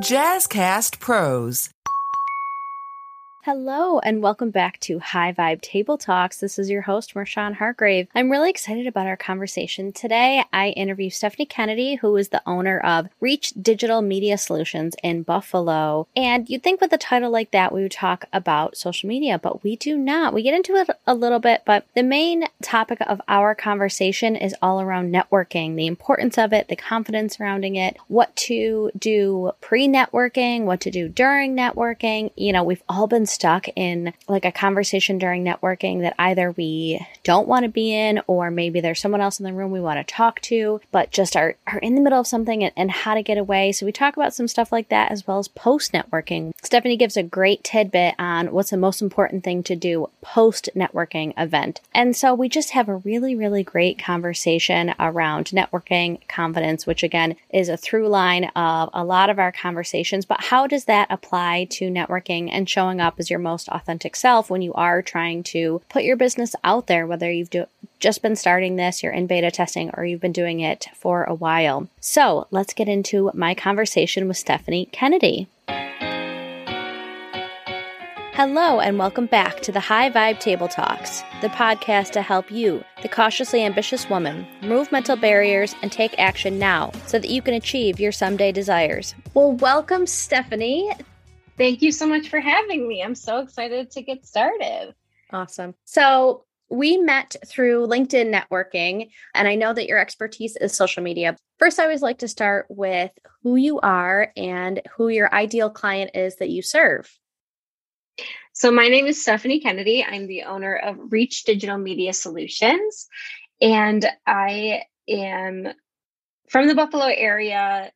Jazzcast Pros. Hello and welcome back to High Vibe Table Talks. This is your host, Marshawn Hargrave. I'm really excited about our conversation today. I interview Stephanie Kennedy, who is the owner of Reach Digital Media Solutions in Buffalo. And you'd think with a title like that, we would talk about social media, but we do not. We get into it a little bit, but the main topic of our conversation is all around networking, the importance of it, the confidence surrounding it, what to do pre-networking, what to do during networking. You know, we've all been stuck in like a conversation during networking that either we don't want to be in, or maybe there's someone else in the room we want to talk to, but just are in the middle of something and how to get away. So we talk about some stuff like that, as well as post-networking. Stephanie gives a great tidbit on what's the most important thing to do post-networking event. And so we just have a really, really great conversation around networking, confidence, which again is a through line of a lot of our conversations, but how does that apply to networking and showing up as your most authentic self when you are trying to put your business out there, whether you've just been starting this, you're in beta testing, or you've been doing it for a while. So let's get into my conversation with Stephanie Kennedy. Hello and welcome back to the High Vibe Table Talks, the podcast to help you, the cautiously ambitious woman, remove mental barriers and take action now so that you can achieve your someday desires. Well, welcome, Stephanie. Thank you so much for having me. I'm so excited to get started. Awesome. So we met through LinkedIn networking, and I know that your expertise is social media. First, I always like to start with who you are and who your ideal client is that you serve. So my name is Stephanie Kennedy. I'm the owner of Reach Digital Media Solutions, and I am from the Buffalo area.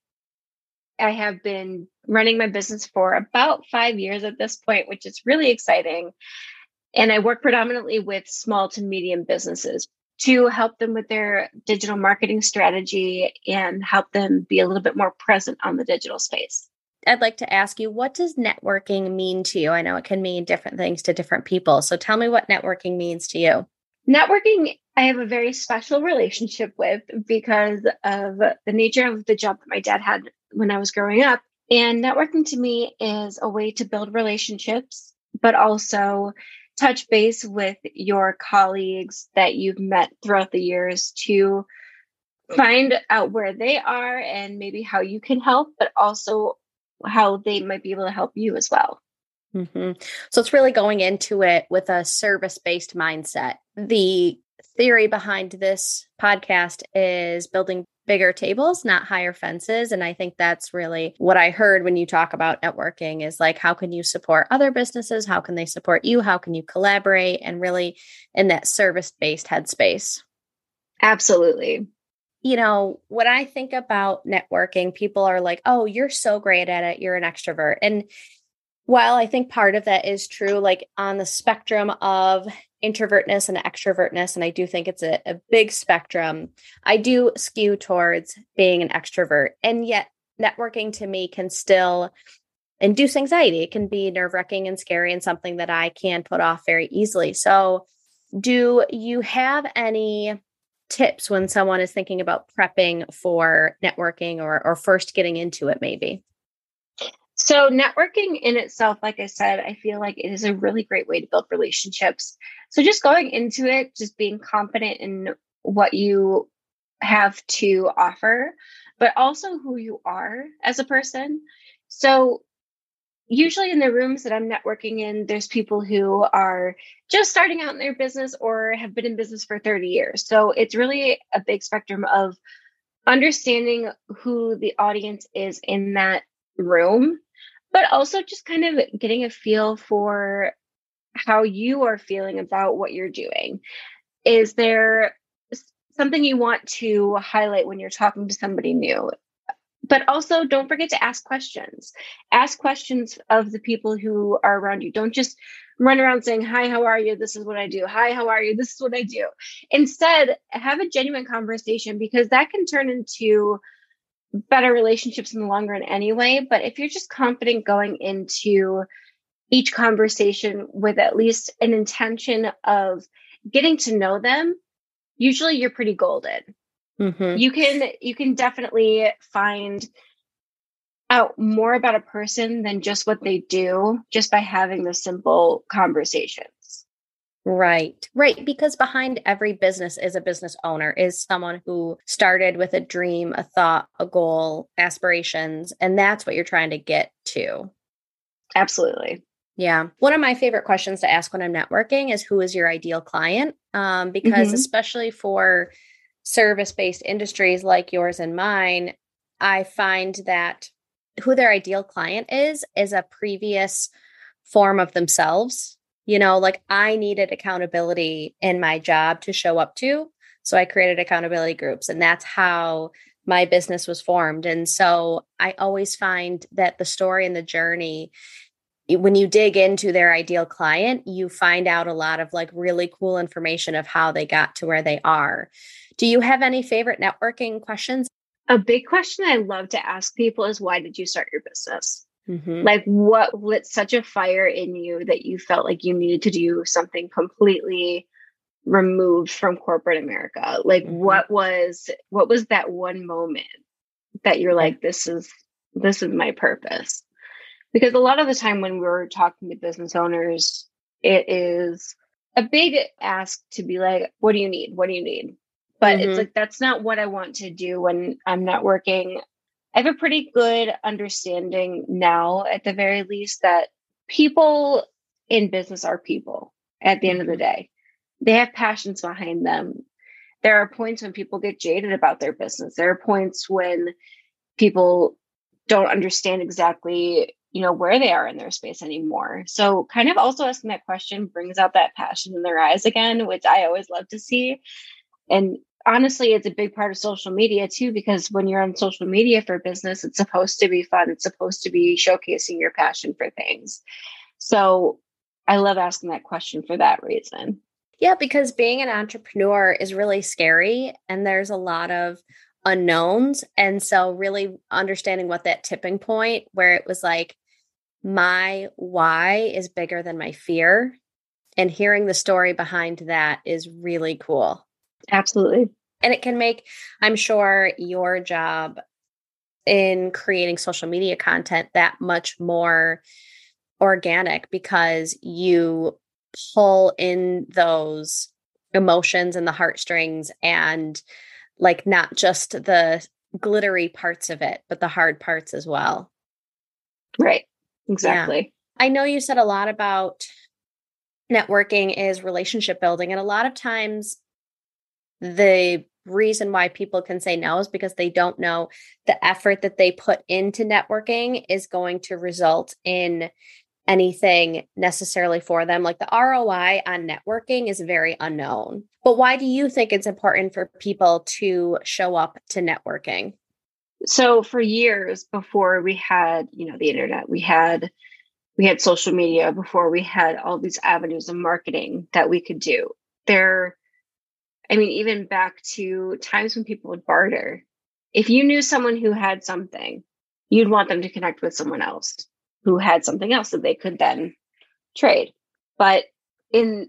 I have been running my business for about 5 years at this point, which is really exciting. And I work predominantly with small to medium businesses to help them with their digital marketing strategy and help them be a little bit more present on the digital space. I'd like to ask you, what does networking mean to you? I know it can mean different things to different people. So tell me what networking means to you. Networking, I have a very special relationship with because of the nature of the job that my dad had when I was growing up. And networking to me is a way to build relationships, but also touch base with your colleagues that you've met throughout the years to find out where they are and maybe how you can help, but also how they might be able to help you as well. Mm-hmm. So it's really going into it with a service-based mindset. The theory behind this podcast is building bigger tables, not higher fences. And I think that's really what I heard when you talk about networking is like, how can you support other businesses? How can they support you? How can you collaborate? And really in that service-based headspace. Absolutely. You know, when I think about networking, people are like, oh, you're so great at it. You're an extrovert. And while I think part of that is true, like on the spectrum of introvertness and extrovertness, and I do think it's a big spectrum, I do skew towards being an extrovert. And yet networking to me can still induce anxiety. It can be nerve-wracking and scary and something that I can put off very easily. So do you have any tips when someone is thinking about prepping for networking or first getting into it maybe? So networking in itself, like I said, I feel like it is a really great way to build relationships. So just going into it, just being confident in what you have to offer, but also who you are as a person. So usually in the rooms that I'm networking in, there's people who are just starting out in their business or have been in business for 30 years. So it's really a big spectrum of understanding who the audience is in that room, but also just kind of getting a feel for how you are feeling about what you're doing. Is there something you want to highlight when you're talking to somebody new? But also don't forget to ask questions. Ask questions of the people who are around you. Don't just run around saying, hi, how are you? This is what I do. Hi, how are you? This is what I do. Instead, have a genuine conversation because that can turn into better relationships in the long run anyway. But if you're just confident going into each conversation with at least an intention of getting to know them, usually you're pretty golden. Mm-hmm. You can definitely find out more about a person than just what they do, just by having the simple conversations. Right. Right. Because behind every business is a business owner, is someone who started with a dream, a thought, a goal, aspirations, and that's what you're trying to get to. Absolutely. Yeah. One of my favorite questions to ask when I'm networking is, who is your ideal client? Because especially for service-based industries like yours and mine, I find that who their ideal client is a previous form of themselves. You know, like I needed accountability in my job to show up to. So I created accountability groups, and that's how my business was formed. And so I always find that the story and the journey, when you dig into their ideal client, you find out a lot of like really cool information of how they got to where they are. Do you have any favorite networking questions? A big question I love to ask people is, why did you start your business? Mm-hmm. Like, what lit such a fire in you that you felt like you needed to do something completely removed from corporate America? Like, what was that one moment that you're like, this is my purpose? Because a lot of the time when we're talking to business owners, it is a big ask to be like, what do you need? What do you need? But it's like, that's not what I want to do when I'm not working. I have a pretty good understanding now, at the very least, that people in business are people at the end of the day. They have passions behind them. There are points when people get jaded about their business. There are points when people don't understand exactly, you know, where they are in their space anymore. So kind of also asking that question brings out that passion in their eyes again, which I always love to see. And honestly, it's a big part of social media too, because when you're on social media for business, it's supposed to be fun. It's supposed to be showcasing your passion for things. So I love asking that question for that reason. Yeah, because being an entrepreneur is really scary, and there's a lot of unknowns. And so really understanding what that tipping point where it was like, my why is bigger than my fear, and hearing the story behind that is really cool. Absolutely. And it can make, I'm sure, your job in creating social media content that much more organic, because you pull in those emotions and the heartstrings, and like not just the glittery parts of it, but the hard parts as well. Right. Exactly. Yeah. I know you said a lot about networking is relationship building. And a lot of times, the reason why people can say no is because they don't know the effort that they put into networking is going to result in anything necessarily for them. Like the ROI on networking is very unknown. But why do you think it's important for people to show up to networking? So for years before we had, you know, the internet, we had social media, before we had all these avenues of marketing that we could do. I mean, even back to times when people would barter. If you knew someone who had something, you'd want them to connect with someone else who had something else that they could then trade. But in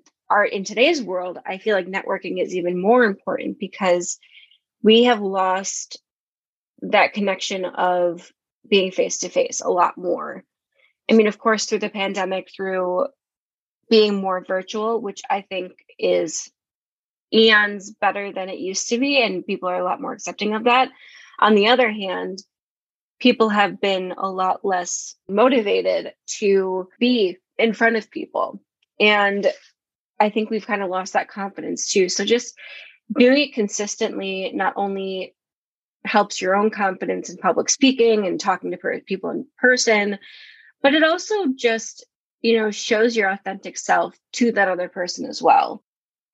today's world, I feel like networking is even more important, because we have lost that connection of being face to face a lot more. I mean, of course, through the pandemic, through being more virtual, which I think is eons better than it used to be, and people are a lot more accepting of that. On the other hand, people have been a lot less motivated to be in front of people. And I think we've kind of lost that confidence too. So just doing it consistently not only helps your own confidence in public speaking and talking to people in person, but it also just, you know, shows your authentic self to that other person as well.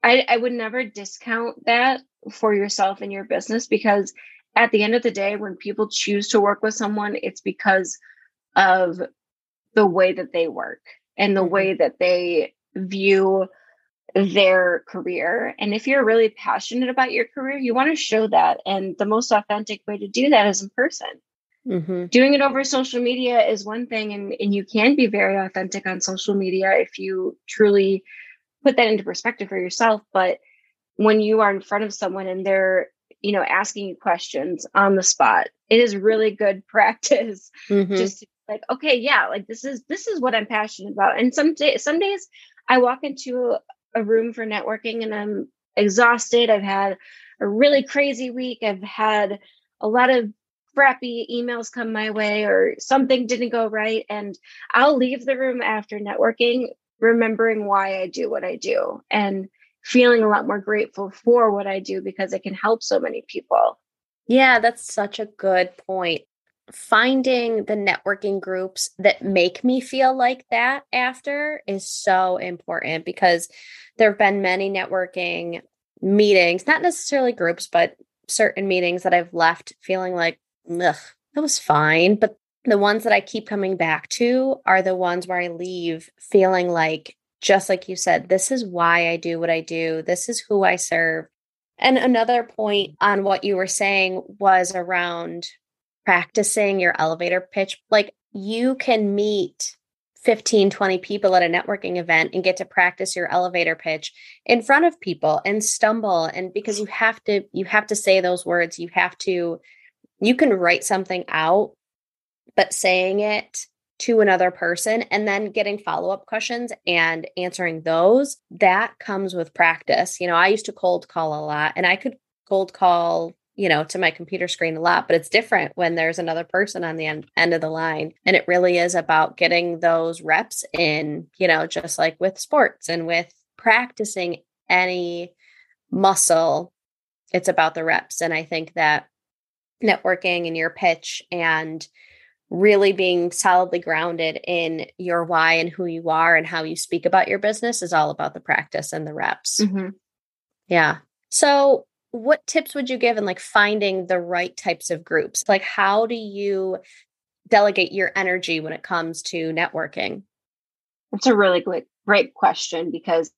I would never discount that for yourself and your business, because at the end of the day, when people choose to work with someone, it's because of the way that they work and the way that they view their career. And if you're really passionate about your career, you want to show that. And the most authentic way to do that is in person. Mm-hmm. Doing it over social media is one thing, and you can be very authentic on social media if you truly put that into perspective for yourself. But when you are in front of someone and they're you know, asking you questions on the spot. It is really good practice. Mm-hmm. Just like, okay, yeah, like this is what I'm passionate about. And some days I walk into a room for networking and I'm exhausted. I've had a really crazy week. I've had a lot of crappy emails come my way or something didn't go right. And I'll leave the room after networking, remembering why I do what I do and feeling a lot more grateful for what I do because it can help so many people. Yeah, that's such a good point. Finding the networking groups that make me feel like that after is so important because there have been many networking meetings, not necessarily groups, but certain meetings that I've left feeling like, ugh, that was fine. But the ones that I keep coming back to are the ones where I leave feeling like, just like you said, this is why I do what I do. This is who I serve. And another point on what you were saying was around practicing your elevator pitch. Like you can meet 15, 20 people at a networking event and get to practice your elevator pitch in front of people and stumble. And because you have to say those words, you can write something out, but saying it to another person and then getting follow-up questions and answering those, that comes with practice. You know, I used to cold call a lot and I could cold call, you know, to my computer screen a lot, but it's different when there's another person on the end of the line. And it really is about getting those reps in, you know, just like with sports and with practicing any muscle, it's about the reps. And I think that networking and your pitch and really being solidly grounded in your why and who you are and how you speak about your business is all about the practice and the reps. Mm-hmm. Yeah. So what tips would you give in like finding the right types of groups? Like how do you delegate your energy when it comes to networking? That's a really great question because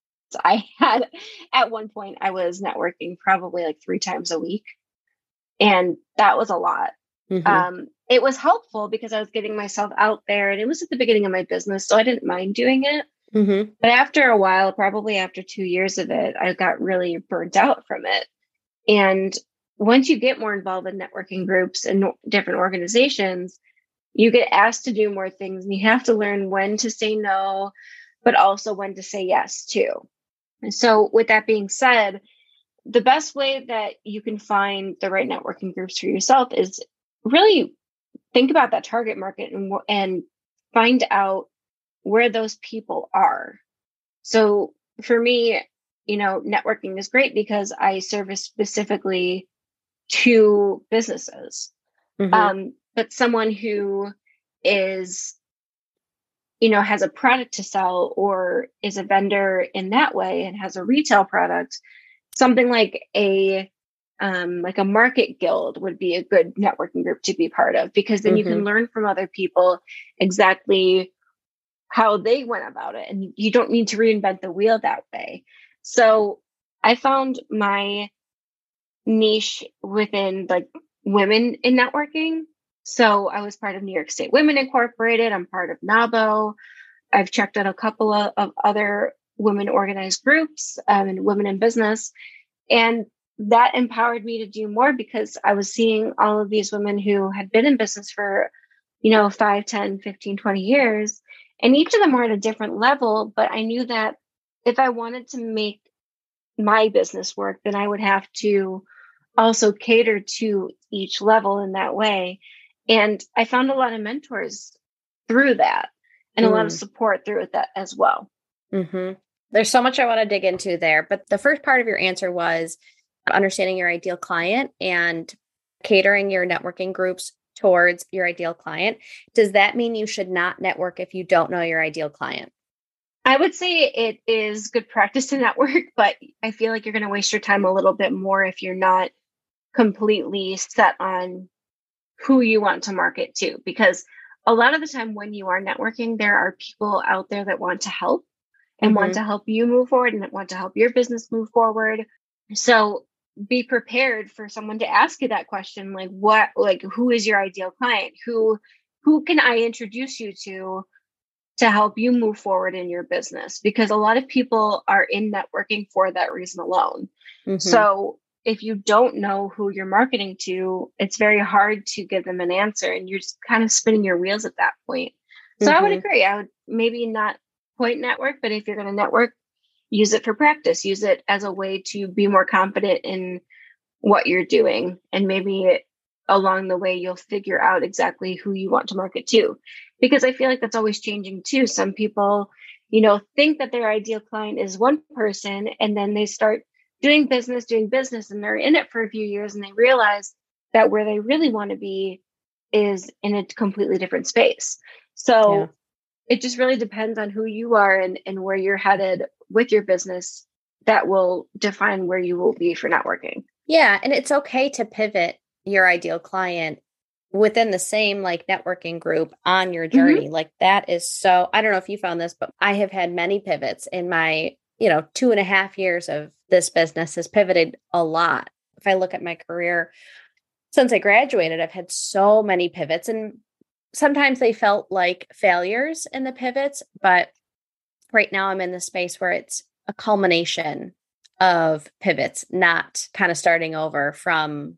I had at one point I was networking probably like 3 times a week and that was a lot. Mm-hmm. It was helpful because I was getting myself out there and it was at the beginning of my business, so I didn't mind doing it. Mm-hmm. But after a while, probably after 2 years of it, I got really burnt out from it. And once you get more involved in networking groups and different organizations, you get asked to do more things and you have to learn when to say no, but also when to say yes too. And so with that being said, the best way that you can find the right networking groups for yourself is really think about that target market and find out where those people are. So for me, you know, networking is great because I service specifically to businesses. Mm-hmm. But someone who is, you know, has a product to sell or is a vendor in that way and has a retail product, something like a market guild would be a good networking group to be part of, because then mm-hmm. you can learn from other people exactly how they went about it. And you don't need to reinvent the wheel that way. So I found my niche within like women in networking. So I was part of New York State Women Incorporated. I'm part of NABO. I've checked out a couple of other women organized groups and women in business. And that empowered me to do more because I was seeing all of these women who had been in business for, you know, 5, 10, 15, 20 years. And each of them were at a different level. But I knew that if I wanted to make my business work, then I would have to also cater to each level in that way. And I found a lot of mentors through that and a lot of support through that as well. Mm-hmm. There's so much I want to dig into there. But the first part of your answer was understanding your ideal client and catering your networking groups towards your ideal client. Does that mean you should not network if you don't know your ideal client? I would say it is good practice to network, but I feel like you're going to waste your time a little bit more if you're not completely set on who you want to market to. Because a lot of the time when you are networking, there are people out there that want to help and mm-hmm. want to help you move forward and want to help your business move forward. So be prepared for someone to ask you that question. Like who is your ideal client? Who can I introduce you to help you move forward in your business? Because a lot of people are in networking for that reason alone. Mm-hmm. So if you don't know who you're marketing to, it's very hard to give them an answer, and you're just kind of spinning your wheels at that point. So I would agree. I would maybe not point network, but if you're going to network, use it for practice, use it as a way to be more confident in what you're doing. And maybe along the way, you'll figure out exactly who you want to market to, because I feel like that's always changing too. Some people, you know, think that their ideal client is one person, and then they start doing business, and they're in it for a few years, and they realize that where they really want to be is in a completely different space. So it just really depends on who you are and where you're headed with your business. That will define where you will be for networking. Yeah. And it's okay to pivot your ideal client within the same like networking group on your journey. Like that is so, I don't know if you found this, but I have had many pivots in my, 2.5 years of this business has pivoted a lot. If I look at my career since I graduated, I've had so many pivots, and sometimes they felt like failures in the pivots, but right now I'm in the space where it's a culmination of pivots, not kind of starting over from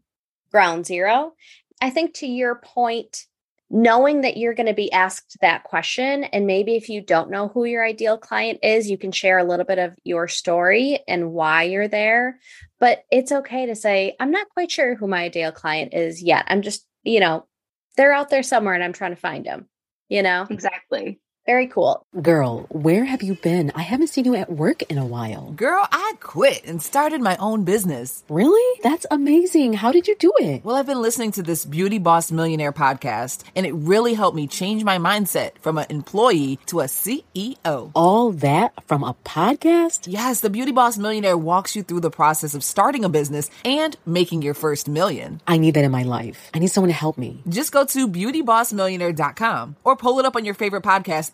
ground zero. I think to your point, knowing that you're going to be asked that question. And maybe if you don't know who your ideal client is, you can share a little bit of your story and why you're there. But it's okay to say, I'm not quite sure who my ideal client is yet. I'm just, they're out there somewhere and I'm trying to find them, Exactly. Very cool. Girl, where have you been? I haven't seen you at work in a while. Girl, I quit and started my own business. Really? That's amazing. How did you do it? Well, I've been listening to this Beauty Boss Millionaire podcast, and it really helped me change my mindset from an employee to a CEO. All that from a podcast? Yes, the Beauty Boss Millionaire walks you through the process of starting a business and making your first million. I need that in my life. I need someone to help me. Just go to beautybossmillionaire.com or pull it up on your favorite podcast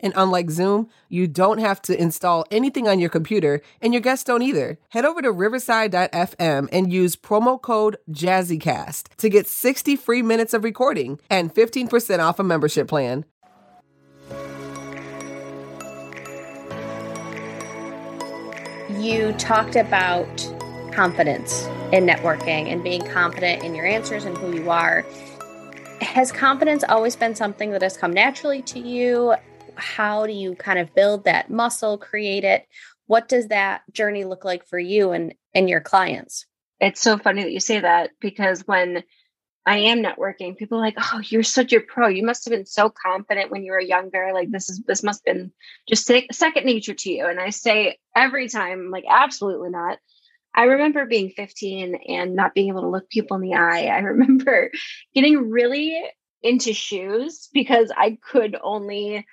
And unlike Zoom, you don't have to install anything on your computer, and your guests don't either. Head over to Riverside.fm and use promo code JazzyCast to get 60 free minutes of recording and 15% off a membership plan. You talked about confidence in networking and being confident in your answers and who you are. Has confidence always been something that has come naturally to you? How do you kind of build that muscle, create it? What does that journey look like for you and your clients? It's so funny that you say that, because when I am networking, people are like, oh, you're such a pro. You must have been so confident when you were younger. Like this must have been just second nature to you. And I say every time, like, absolutely not. I remember being 15 and not being able to look people in the eye. I remember getting really into shoes because I could only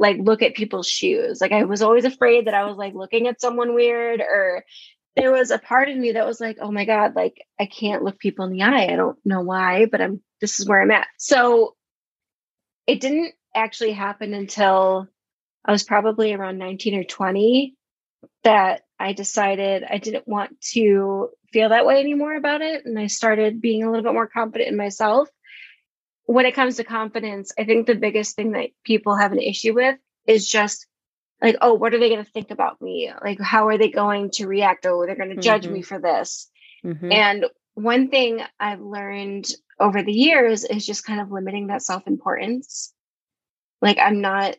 look at people's shoes. Like I was always afraid that I was looking at someone weird, or there was a part of me that was oh my God, I can't look people in the eye. I don't know why, but this is where I'm at. So it didn't actually happen until I was probably around 19 or 20 that I decided I didn't want to feel that way anymore about it. And I started being a little bit more confident in myself. When it comes to confidence, I think the biggest thing that people have an issue with is just oh, what are they going to think about me? How are they going to react? Oh, they're going to judge me for this. And one thing I've learned over the years is just kind of limiting that self-importance. I'm not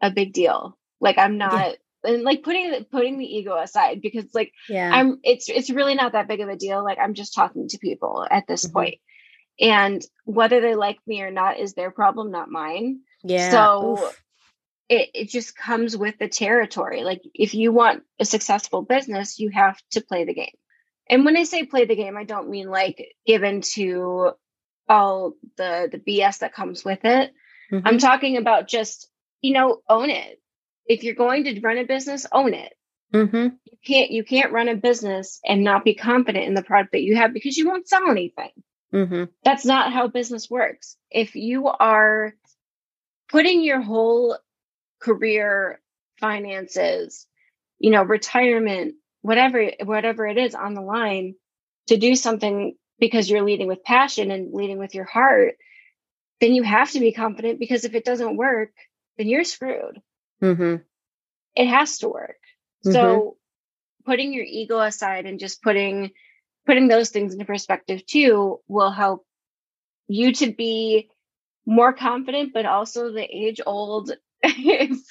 a big deal. I'm not, and putting the ego aside, because it's really not that big of a deal. I'm just talking to people at this point. And whether they like me or not is their problem, not mine. Yeah. So it just comes with the territory. If you want a successful business, you have to play the game. And when I say play the game, I don't mean give into all the BS that comes with it. I'm talking about just, own it. If you're going to run a business, own it. You can't run a business and not be confident in the product that you have, because you won't sell anything. That's not how business works. If you are putting your whole career, finances, you know, retirement, whatever it is on the line, to do something because you're leading with passion and leading with your heart, then you have to be confident, because if it doesn't work, then you're screwed. Mm-hmm. It has to work. Mm-hmm. So putting your ego aside and just putting those things into perspective too will help you to be more confident, but also the age old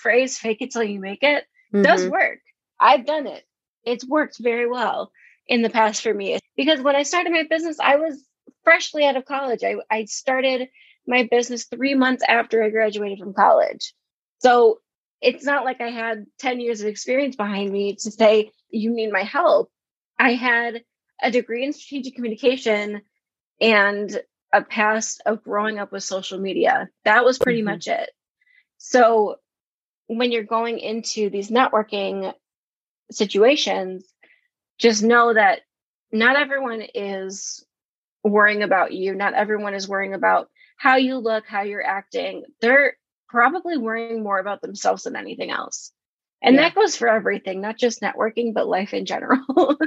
phrase, fake it till you make it, mm-hmm. does work. I've done it. It's worked very well in the past for me, because when I started my business, I was freshly out of college. I started my business 3 months after I graduated from college. So it's not like I had 10 years of experience behind me to say, you need my help. I had a degree in strategic communication and a past of growing up with social media. That was pretty much it. So when you're going into these networking situations, just know that not everyone is worrying about you. Not everyone is worrying about how you look, how you're acting. They're probably worrying more about themselves than anything else. And that goes for everything, not just networking, but life in general.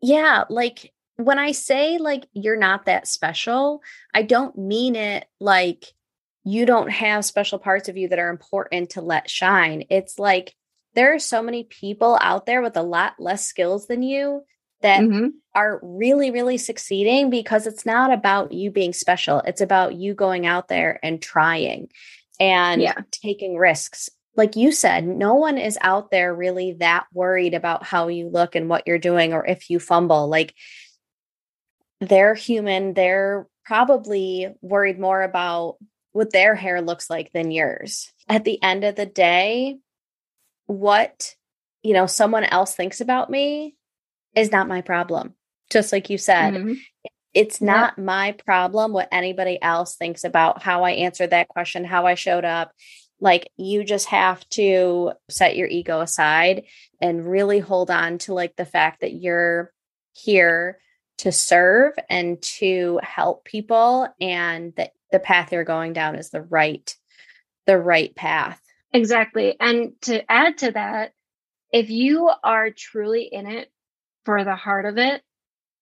Yeah. Like when I say like, you're not that special, I don't mean it like you don't have special parts of you that are important to let shine. It's like, there are so many people out there with a lot less skills than you that mm-hmm. are really, really succeeding, because it's not about you being special. It's about you going out there and trying and taking risks. Like you said, no one is out there really that worried about how you look and what you're doing, or if you fumble. Like, they're human. They're probably worried more about what their hair looks like than yours. At the end of the day, what, you know, someone else thinks about me is not my problem. Just like you said, mm-hmm. it's not my problem what anybody else thinks about how I answered that question, how I showed up. Like, you just have to set your ego aside and really hold on to like the fact that you're here to serve and to help people, and that the path you're going down is the right path. Exactly. And to add to that, if you are truly in it for the heart of it,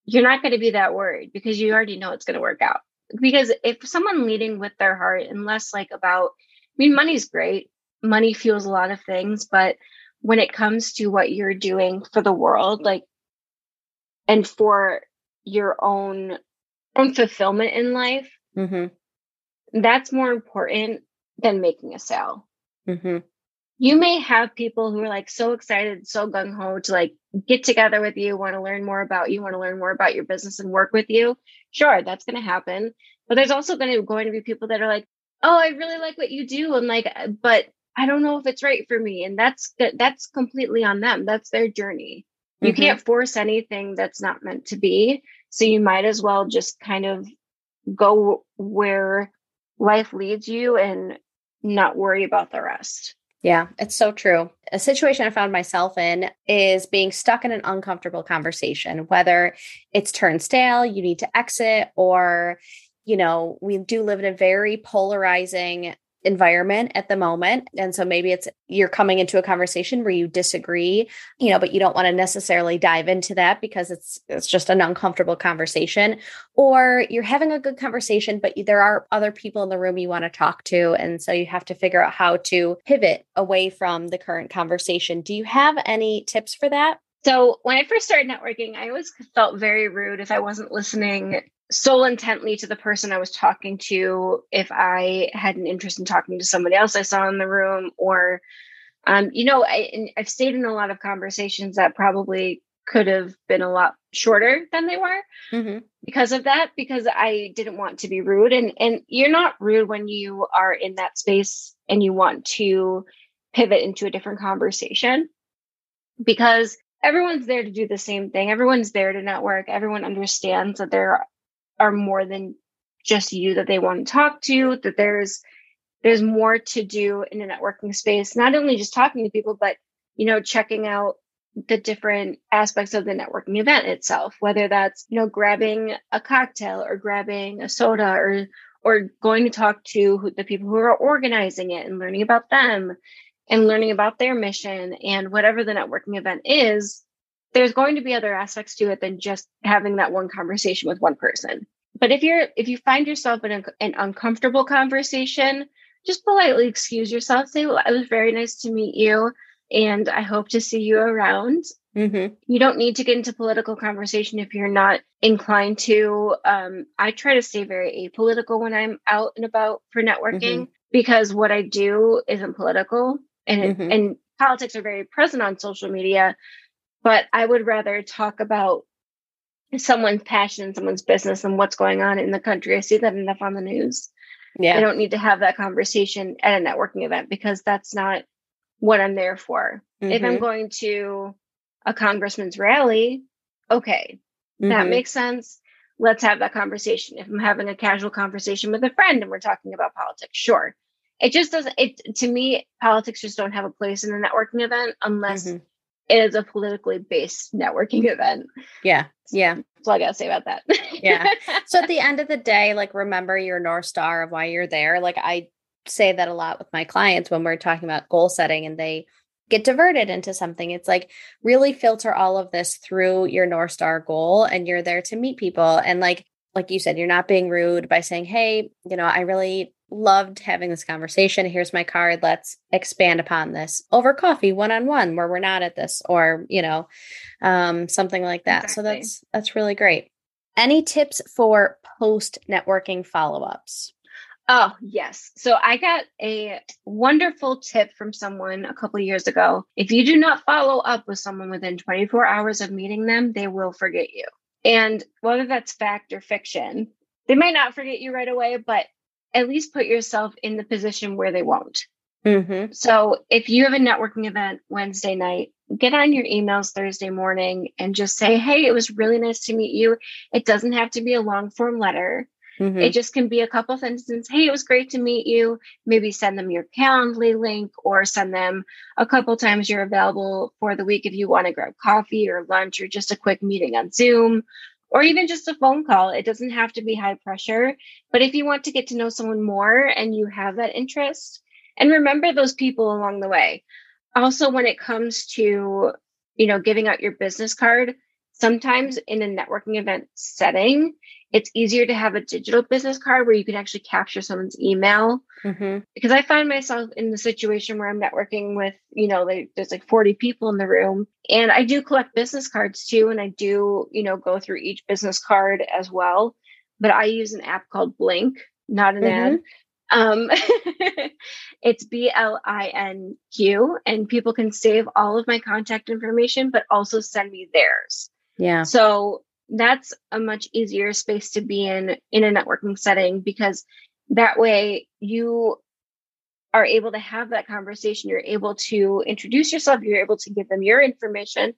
you're not going to be that worried, because you already know it's going to work out. Because if someone leading with their heart and less like about, I mean, money's great. Money fuels a lot of things. But when it comes to what you're doing for the world, like, and for your own fulfillment in life, mm-hmm. that's more important than making a sale. Mm-hmm. You may have people who are like so excited, so gung-ho to like get together with you, want to learn more about you, want to learn more about your business and work with you. Sure, that's going to happen. But there's also going to be people that are like, oh, I really like what you do. And like, but I don't know if it's right for me. And that's completely on them. That's their journey. You mm-hmm. can't force anything that's not meant to be. So you might as well just kind of go where life leads you and not worry about the rest. Yeah, it's so true. A situation I found myself in is being stuck in an uncomfortable conversation, whether it's turned stale, you need to exit, or, you know, we do live in a very polarizing environment at the moment. And so maybe it's you're coming into a conversation where you disagree, you know, but you don't want to necessarily dive into that because it's just an uncomfortable conversation, or you're having a good conversation, but there are other people in the room you want to talk to. And so you have to figure out how to pivot away from the current conversation. Do you have any tips for that? So when I first started networking, I always felt very rude if I wasn't listening so intently to the person I was talking to, if I had an interest in talking to somebody else I saw in the room, or, you know, I've stayed in a lot of conversations that probably could have been a lot shorter than they were mm-hmm. because of that, because I didn't want to be rude. And you're not rude when you are in that space and you want to pivot into a different conversation, because everyone's there to do the same thing. Everyone's there to network. Everyone understands that there are more than just you that they want to talk to, that there's more to do in the networking space, not only just talking to people, but, you know, checking out the different aspects of the networking event itself, whether that's, you know, grabbing a cocktail or grabbing a soda or going to talk to the people who are organizing it and learning about them. and learning about their mission and whatever the networking event is, there's going to be other aspects to it than just having that one conversation with one person. But if you find yourself in an uncomfortable conversation, just politely excuse yourself. Say, well, it was very nice to meet you, and I hope to see you around. Mm-hmm. You don't need to get into political conversation if you're not inclined to. I try to stay very apolitical when I'm out and about for networking, mm-hmm. because what I do isn't political, and mm-hmm. and politics are very present on social media. But I would rather talk about someone's passion, someone's business, and what's going on in the country. I see that enough on the news. Yeah. I don't need to have that conversation at a networking event because that's not what I'm there for. Mm-hmm. If I'm going to a congressman's rally, okay, mm-hmm. that makes sense. Let's have that conversation. If I'm having a casual conversation with a friend and we're talking about politics, sure. It just doesn't, to me, politics just don't have a place in a networking event unless mm-hmm. it is a politically based networking event. Yeah. Yeah. That's all I got to say about that. Yeah. So at the end of the day, like, remember your North Star of why you're there. Like, I say that a lot with my clients when we're talking about goal setting and they get diverted into something. It's like, really filter all of this through your North Star goal, and you're there to meet people. And like you said, you're not being rude by saying, hey, you know, I really loved having this conversation. Here's my card. Let's expand upon this over coffee, one-on-one, where we're not at this, or, you know, something like that. Exactly. So that's really great. Any tips for post networking follow-ups? Oh, yes. So I got a wonderful tip from someone a couple of years ago. If you do not follow up with someone within 24 hours of meeting them, they will forget you. And whether that's fact or fiction, they might not forget you right away, but at least put yourself in the position where they won't. Mm-hmm. So if you have a networking event Wednesday night, get on your emails Thursday morning and just say, hey, it was really nice to meet you. It doesn't have to be a long form letter. Mm-hmm. It just can be a couple sentences. Hey, it was great to meet you. Maybe send them your Calendly link or send them a couple times you're available for the week if you want to grab coffee or lunch or just a quick meeting on Zoom or even just a phone call. It doesn't have to be high pressure. But if you want to get to know someone more and you have that interest, and remember those people along the way. Also, when it comes to, you know, giving out your business card, sometimes in a networking event setting, it's easier to have a digital business card where you can actually capture someone's email. Mm-hmm. Because I find myself in the situation where I'm networking with, you know, there's like 40 people in the room, and I do collect business cards too. And I do, you know, go through each business card as well, but I use an app called Blink, not an mm-hmm. ad. It's BLINQ, and people can save all of my contact information, but also send me theirs. Yeah. So that's a much easier space to be in a networking setting, because that way you are able to have that conversation. You're able to introduce yourself. You're able to give them your information,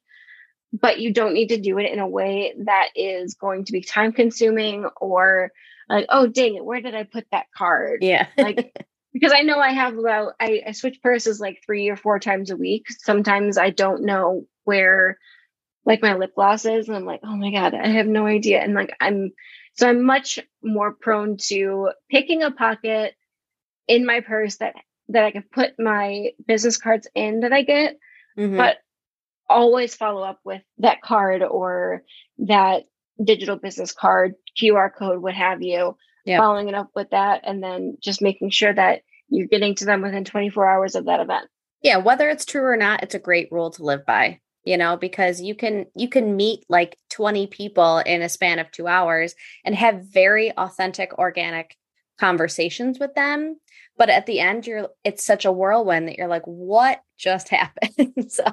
but you don't need to do it in a way that is going to be time consuming or like, oh, dang it, where did I put that card? Yeah. Like, because I know I have about, I switch purses like 3 or 4 times a week. Sometimes I don't know where like my lip gloss is, and I'm like, oh my God, I have no idea. And like, I'm much more prone to picking a pocket in my purse that I can put my business cards in that I get, mm-hmm. but always follow up with that card or that digital business card, QR code, what have you, yep. following it up with that. And then just making sure that you're getting to them within 24 hours of that event. Yeah. Whether it's true or not, it's a great rule to live by. You know, because you can meet like 20 people in a span of 2 hours and have very authentic, organic conversations with them. But at the end, it's such a whirlwind that you're like, what just happened? So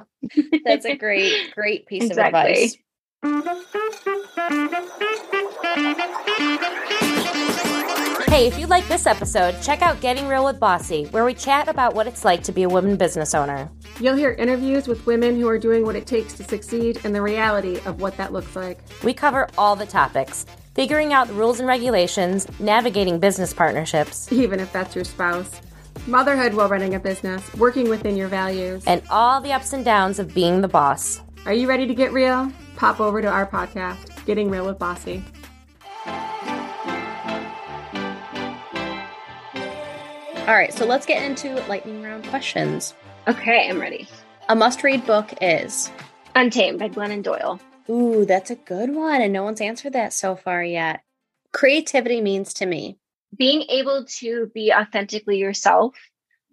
that's a great, great piece exactly. of advice. Hey, if you like this episode, check out Getting Real with Bossy, where we chat about what it's like to be a woman business owner. You'll hear interviews with women who are doing what it takes to succeed and the reality of what that looks like. We cover all the topics, figuring out the rules and regulations, navigating business partnerships, even if that's your spouse, motherhood while running a business, working within your values, and all the ups and downs of being the boss. Are you ready to get real? Pop over to our podcast, Getting Real with Bossy. All right, so let's get into lightning round questions. Okay, I'm ready. A must-read book is? Untamed by Glennon Doyle. Ooh, that's a good one. And no one's answered that so far yet. Creativity means to me? Being able to be authentically yourself,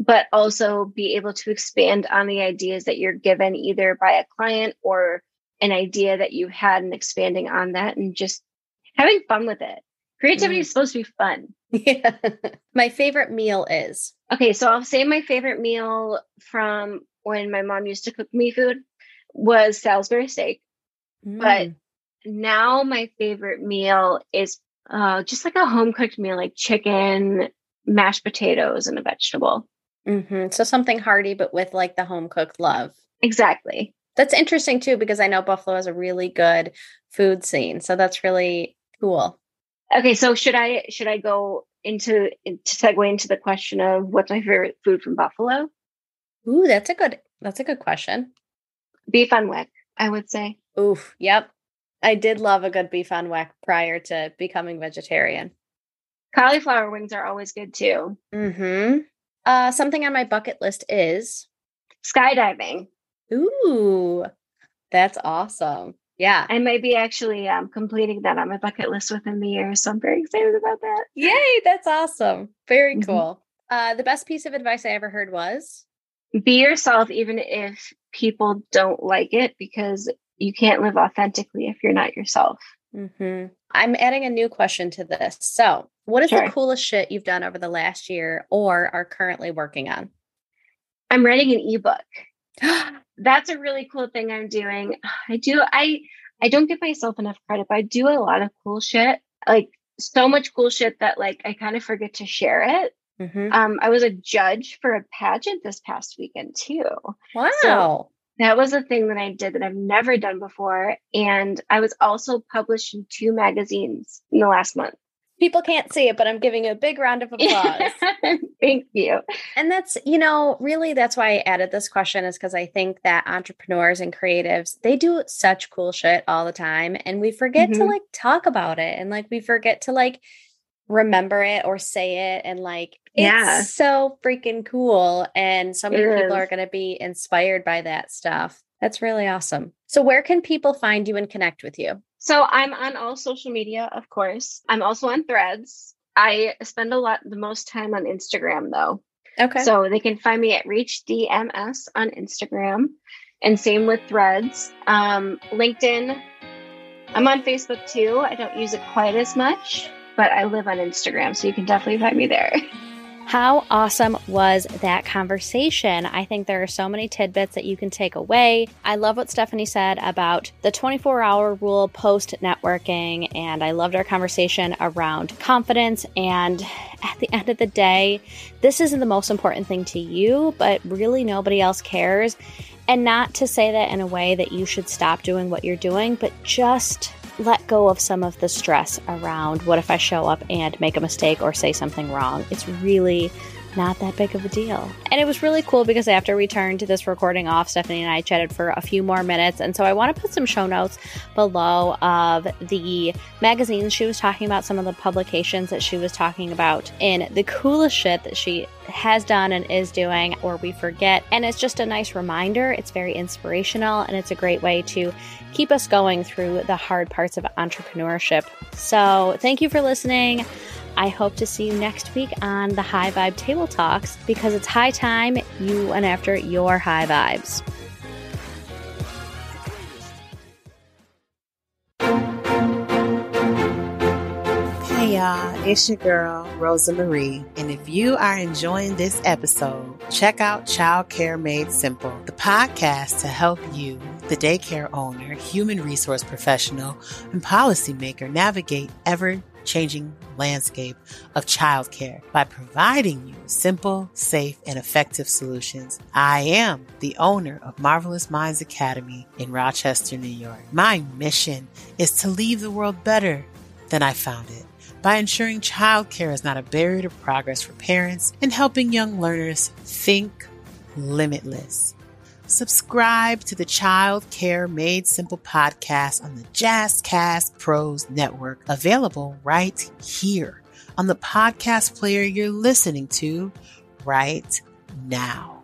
but also be able to expand on the ideas that you're given either by a client or an idea that you had and expanding on that and just having fun with it. Creativity is supposed to be fun. Yeah. My favorite meal is? Okay, so I'll say my favorite meal from when my mom used to cook me food was Salisbury steak. But now my favorite meal is just like a home-cooked meal, like chicken, mashed potatoes, and a vegetable. Mm-hmm. So something hearty, but with like the home-cooked love. Exactly. That's interesting too, because I know Buffalo has a really good food scene. So that's really cool. Okay. So should I go into segue into the question of what's my favorite food from Buffalo? Ooh, that's a good question. Beef on weck, I would say. Oof. Yep. I did love a good beef on weck prior to becoming vegetarian. Cauliflower wings are always good too. Mm-hmm. Something on my bucket list is? Skydiving. Ooh, that's awesome. Yeah. I might be actually completing that on my bucket list within the year. So I'm very excited about that. Yay. That's awesome. Very cool. The best piece of advice I ever heard was? Be yourself, even if people don't like it, because you can't live authentically if you're not yourself. Mm-hmm. I'm adding a new question to this. So what is the coolest shit you've done over the last year or are currently working on? I'm writing an ebook. That's a really cool thing I'm doing. I don't give myself enough credit, but I do a lot of cool shit, like so much cool shit that like, I kind of forget to share it. Mm-hmm. I was a judge for a pageant this past weekend too. Wow. So that was a thing that I did that I've never done before. And I was also published in 2 magazines in the last month. People can't see it, but I'm giving you a big round of applause. Thank you. And that's, really that's why I added this question is because I think that entrepreneurs and creatives, they do such cool shit all the time. And we forget to like talk about it. And like, we forget to like remember it or say it. And like, it's so freaking cool. And so many people are going to be inspired by that stuff. That's really awesome. So where can people find you and connect with you? So I'm on all social media, of course. I'm also on Threads. I spend the most time on Instagram though. Okay. So they can find me at Reach DMS on Instagram and same with Threads. LinkedIn. I'm on Facebook too. I don't use it quite as much, but I live on Instagram. So you can definitely find me there. How awesome was that conversation? I think there are so many tidbits that you can take away. I love what Stephanie said about the 24-hour rule post networking, and I loved our conversation around confidence. And at the end of the day, this isn't the most important thing to you, but really nobody else cares. And not to say that in a way that you should stop doing what you're doing, but just let go of some of the stress around what if I show up and make a mistake or say something wrong. It's really not that big of a deal. And it was really cool because after we turned this recording off, Stephanie and I chatted for a few more minutes. And so I want to put some show notes below of the magazines she was talking about, some of the publications that she was talking about, and the coolest shit that she has done and is doing or we forget. And it's just a nice reminder. It's very inspirational and it's a great way to keep us going through the hard parts of entrepreneurship. So thank you for listening. I hope to see you next week on the High Vibe Table Talks because it's high time you went after your high vibes. Hey y'all, it's your girl, Rosa Marie. And if you are enjoying this episode, check out Child Care Made Simple, the podcast to help you, the daycare owner, human resource professional, and policymaker navigate ever-changing landscape of childcare by providing you simple, safe, and effective solutions. I am the owner of Marvelous Minds Academy in Rochester, New York. My mission is to leave the world better than I found it, by ensuring childcare is not a barrier to progress for parents and helping young learners think limitless. Subscribe to the Child Care Made Simple podcast on the Jazzcast Pros Network, available right here on the podcast player you're listening to right now.